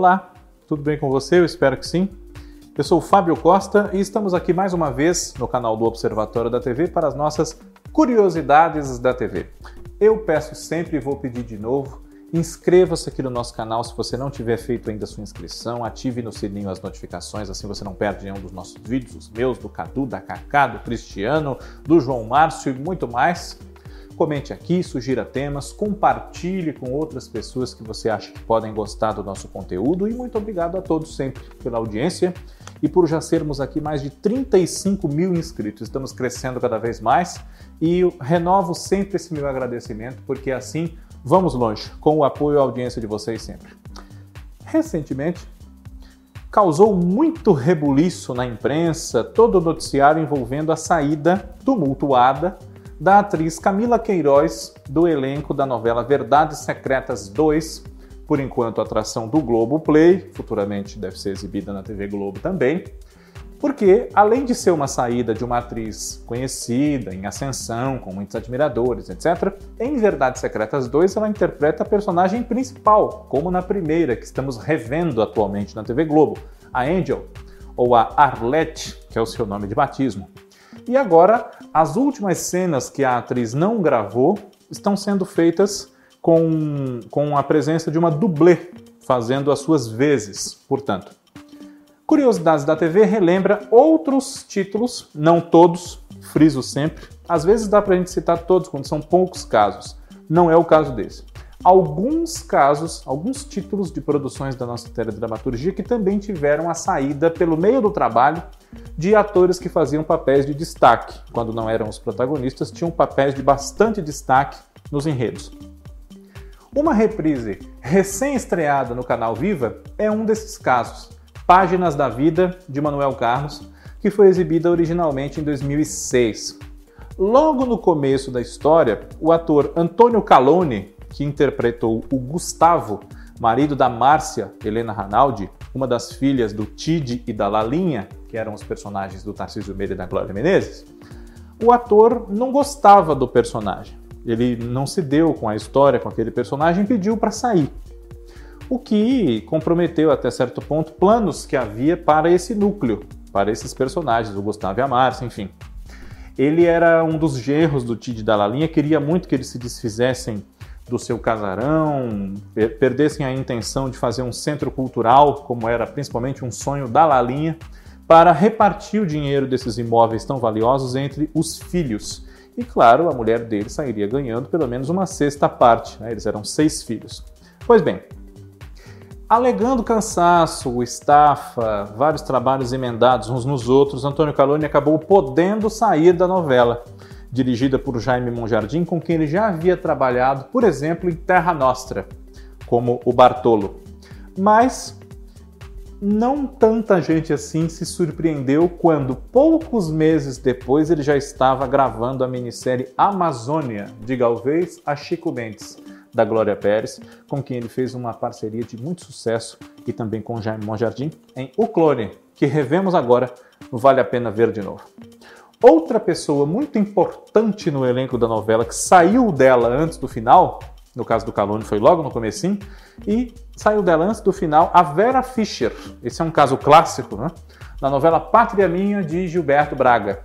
Olá, tudo bem com você? Eu espero que sim. Eu sou o Fábio Costa e estamos aqui mais uma vez no canal do Observatório da TV para as nossas curiosidades da TV. Eu peço sempre e vou pedir de novo, inscreva-se aqui no nosso canal se você não tiver feito ainda a sua inscrição, ative no sininho as notificações, assim você não perde nenhum dos nossos vídeos, os meus, do Cadu, da Kaká, do Cristiano, do João Márcio e muito mais. Comente aqui, sugira temas, compartilhe com outras pessoas que você acha que podem gostar do nosso conteúdo e muito obrigado a todos sempre pela audiência e por já sermos aqui mais de 35 mil inscritos. Estamos crescendo cada vez mais e eu renovo sempre esse meu agradecimento porque assim vamos longe, com o apoio e a audiência de vocês sempre. Recentemente, causou muito rebuliço na imprensa todo o noticiário envolvendo a saída tumultuada da atriz Camila Queiroz, do elenco da novela Verdades Secretas 2, por enquanto atração do Globoplay, futuramente deve ser exibida na TV Globo também, porque além de ser uma saída de uma atriz conhecida, em ascensão, com muitos admiradores, etc., em Verdades Secretas 2 ela interpreta a personagem principal, como na primeira, que estamos revendo atualmente na TV Globo, a Angel, ou a Arlette, que é o seu nome de batismo. E agora, as últimas cenas que a atriz não gravou estão sendo feitas com a presença de uma dublê, fazendo as suas vezes, portanto. Curiosidades da TV relembra outros títulos, não todos, friso sempre. Às vezes dá pra gente citar todos, quando são poucos casos. Não é o caso desse. Alguns casos, alguns títulos de produções da nossa teledramaturgia que também tiveram a saída pelo meio do trabalho de atores que faziam papéis de destaque. Quando não eram os protagonistas, tinham papéis de bastante destaque nos enredos. Uma reprise recém-estreada no canal Viva é um desses casos, Páginas da Vida, de Manuel Carlos, que foi exibida originalmente em 2006. Logo no começo da história, o ator Antônio Caloni, que interpretou o Gustavo, marido da Márcia, Helena Ranaldi, uma das filhas do Tid e da Lalinha, que eram os personagens do Tarcísio Meira e da Cláudia Menezes, o ator não gostava do personagem. Ele não se deu com a história, com aquele personagem, e pediu para sair. O que comprometeu, até certo ponto, planos que havia para esse núcleo, para esses personagens, o Gustavo e a Márcia, enfim. Ele era um dos genros do Tid e da Lalinha, queria muito que eles se desfizessem do seu casarão, perdessem a intenção de fazer um centro cultural, como era principalmente um sonho da Lalinha, para repartir o dinheiro desses imóveis tão valiosos entre os filhos. E claro, a mulher dele sairia ganhando pelo menos uma sexta parte, né? Eles eram 6 filhos. Pois bem, alegando cansaço, estafa, vários trabalhos emendados uns nos outros, Antônio Caloni acabou podendo sair da novela, dirigida por Jaime Monjardim, com quem ele já havia trabalhado, por exemplo, em Terra Nostra, como o Bartolo. Mas não tanta gente assim se surpreendeu quando, poucos meses depois, ele já estava gravando a minissérie Amazônia, de Galvez a Chico Mendes, da Glória Pérez, com quem ele fez uma parceria de muito sucesso, e também com Jaime Monjardim, em O Clone, que revemos agora, vale a pena ver de novo. Outra pessoa muito importante no elenco da novela que saiu dela antes do final, no caso do Caloni foi logo no comecinho, e saiu dela antes do final a Vera Fischer. Esse é um caso clássico, né? Na novela Pátria Minha, de Gilberto Braga.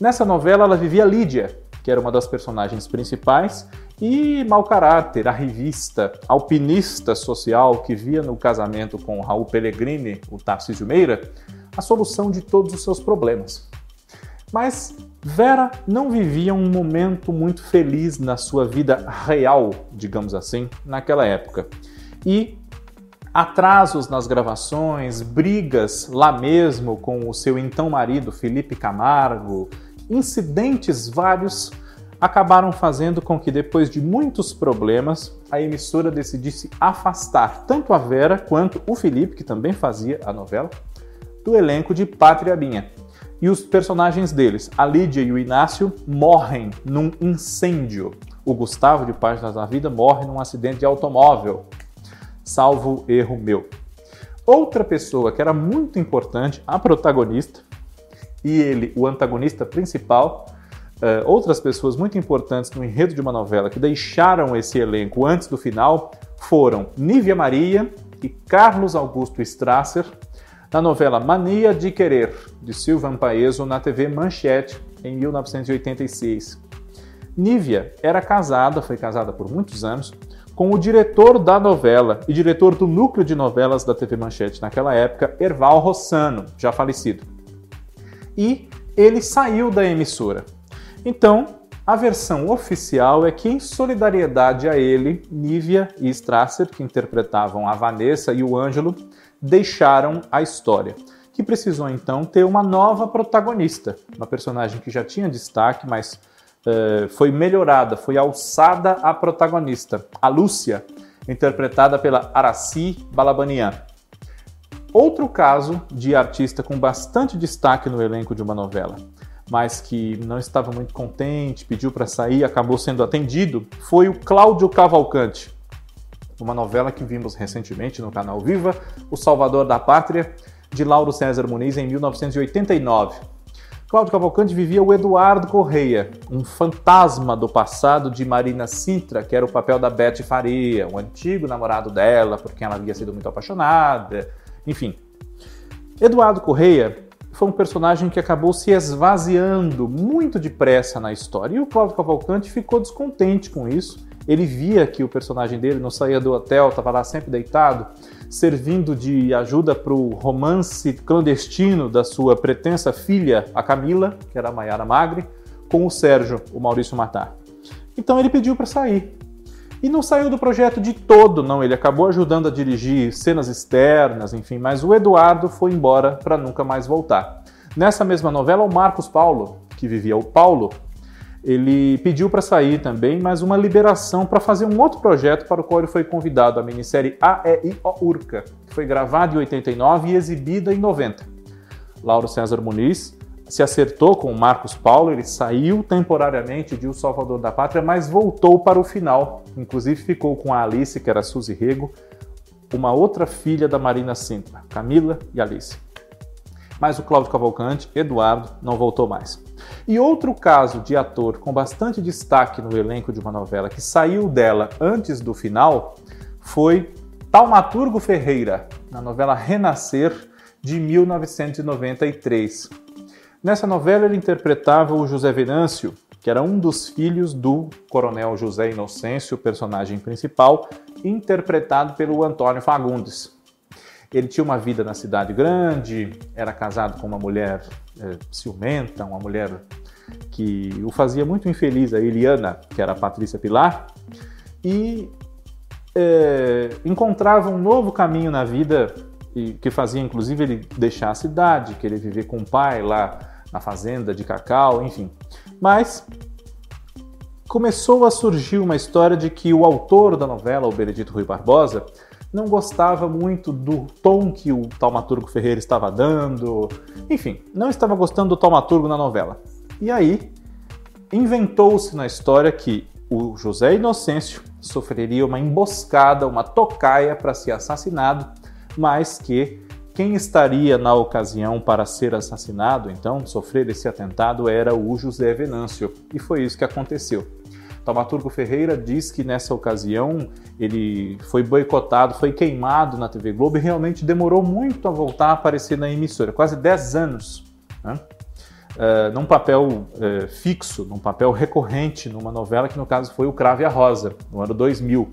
Nessa novela ela vivia Lídia, que era uma das personagens principais, e mau caráter, arrivista, alpinista social, que via no casamento com Raul Pellegrini, o Tarcísio Meira, a solução de todos os seus problemas. Mas Vera não vivia um momento muito feliz na sua vida real, digamos assim, naquela época. E atrasos nas gravações, brigas lá mesmo com o seu então marido Felipe Camargo, incidentes vários, acabaram fazendo com que depois de muitos problemas, a emissora decidisse afastar tanto a Vera quanto o Felipe, que também fazia a novela, do elenco de Pátria Minha. E os personagens deles, a Lídia e o Inácio, morrem num incêndio. O Gustavo, de Páginas da Vida, morre num acidente de automóvel, salvo erro meu. Outra pessoa que era muito importante, a protagonista, e ele, o antagonista principal, outras pessoas muito importantes no enredo de uma novela que deixaram esse elenco antes do final, foram Nívia Maria e Carlos Augusto Strasser, na novela Mania de Querer, de Silvan Paeso, na TV Manchete, em 1986. Nívia era casada, foi casada por muitos anos, com o diretor da novela e diretor do núcleo de novelas da TV Manchete naquela época, Herval Rossano, já falecido. E ele saiu da emissora. Então, a versão oficial é que, em solidariedade a ele, Nívia e Strasser, que interpretavam a Vanessa e o Ângelo, deixaram a história, que precisou então ter uma nova protagonista, uma personagem que já tinha destaque, mas foi melhorada, foi alçada a protagonista, a Lúcia, interpretada pela Aracy Balabanian. Outro caso de artista com bastante destaque no elenco de uma novela, mas que não estava muito contente, pediu para sair, acabou sendo atendido, foi o Cláudio Cavalcante. Uma novela que vimos recentemente no canal Viva, O Salvador da Pátria, de Lauro César Muniz, em 1989. Cláudio Cavalcante vivia o Eduardo Correia, um fantasma do passado de Marina Sintra, que era o papel da Beth Faria, o antigo namorado dela, por quem ela havia sido muito apaixonada, enfim. Eduardo Correia foi um personagem que acabou se esvaziando muito depressa na história, e o Cláudio Cavalcante ficou descontente com isso. Ele via que o personagem dele não saía do hotel, estava lá sempre deitado, servindo de ajuda para o romance clandestino da sua pretensa filha, a Camila, que era a Maiara Magre, com o Sérgio, o Maurício Matar. Então ele pediu para sair. E não saiu do projeto de todo, não. Ele acabou ajudando a dirigir cenas externas, enfim, mas o Eduardo foi embora para nunca mais voltar. Nessa mesma novela, o Marcos Paulo, que vivia o Paulo, ele pediu para sair também, mas uma liberação para fazer um outro projeto para o qual ele foi convidado, a minissérie A, E, I, O, Urca, que foi gravada em 89 e exibida em 90. Lauro César Muniz se acertou com o Marcos Paulo, ele saiu temporariamente de O Salvador da Pátria, mas voltou para o final. Inclusive ficou com a Alice, que era Suzy Rego, uma outra filha da Marina Sintra, Camila e Alice. Mas o Cláudio Cavalcante, Eduardo, não voltou mais. E outro caso de ator com bastante destaque no elenco de uma novela que saiu dela antes do final foi Taumaturgo Ferreira, na novela Renascer, de 1993. Nessa novela ele interpretava o José Venâncio, que era um dos filhos do coronel José Inocêncio, personagem principal, interpretado pelo Antônio Fagundes. Ele tinha uma vida na cidade grande, era casado com uma mulher ciumenta, uma mulher que o fazia muito infeliz, a Eliana, que era a Patrícia Pilar, e encontrava um novo caminho na vida, e que fazia inclusive ele deixar a cidade, querer viver com o pai lá na fazenda de cacau, enfim. Mas começou a surgir uma história de que o autor da novela, o Benedito Rui Barbosa, não gostava muito do tom que o Taumaturgo Ferreira estava dando, enfim, não estava gostando do Taumaturgo na novela. E aí, inventou-se na história que o José Inocêncio sofreria uma emboscada, uma tocaia para ser assassinado, mas que quem estaria na ocasião para ser assassinado, então, sofrer esse atentado, era o José Venâncio. E foi isso que aconteceu. Taumaturgo Ferreira diz que nessa ocasião ele foi boicotado, foi queimado na TV Globo e realmente demorou muito a voltar a aparecer na emissora, quase 10 anos, né? Num papel fixo, num papel recorrente, numa novela que no caso foi o Cravo e a Rosa, no ano 2000.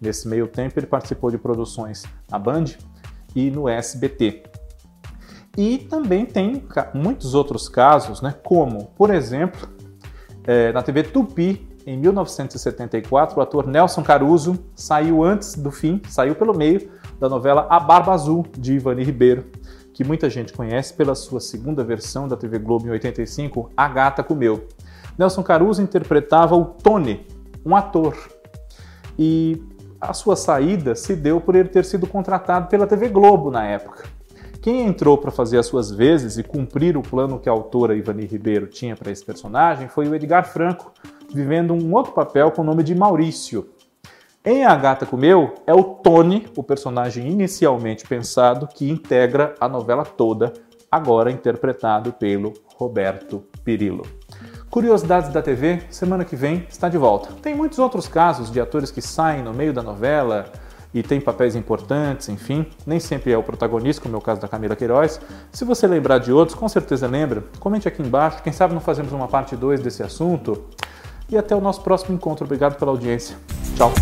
Nesse meio tempo ele participou de produções na Band e no SBT. E também tem muitos outros casos, né? Como, por exemplo, na TV Tupi, em 1974, o ator Nelson Caruso saiu antes do fim, saiu pelo meio da novela A Barba Azul, de Ivani Ribeiro, que muita gente conhece pela sua segunda versão da TV Globo em 85, A Gata Comeu. Nelson Caruso interpretava o Tony, um ator, e a sua saída se deu por ele ter sido contratado pela TV Globo na época. Quem entrou para fazer as suas vezes e cumprir o plano que a autora Ivani Ribeiro tinha para esse personagem foi o Edgar Franco, vivendo um outro papel com o nome de Maurício. Em A Gata Comeu, é o Tony, o personagem inicialmente pensado, que integra a novela toda, agora interpretado pelo Roberto Pirillo. Curiosidades da TV, semana que vem está de volta. Tem muitos outros casos de atores que saem no meio da novela e tem papéis importantes, enfim, nem sempre é o protagonista, como é o caso da Camila Queiroz. Se você lembrar de outros, com certeza lembra, comente aqui embaixo, quem sabe não fazemos uma parte 2 desse assunto. E até o nosso próximo encontro, obrigado pela audiência, tchau!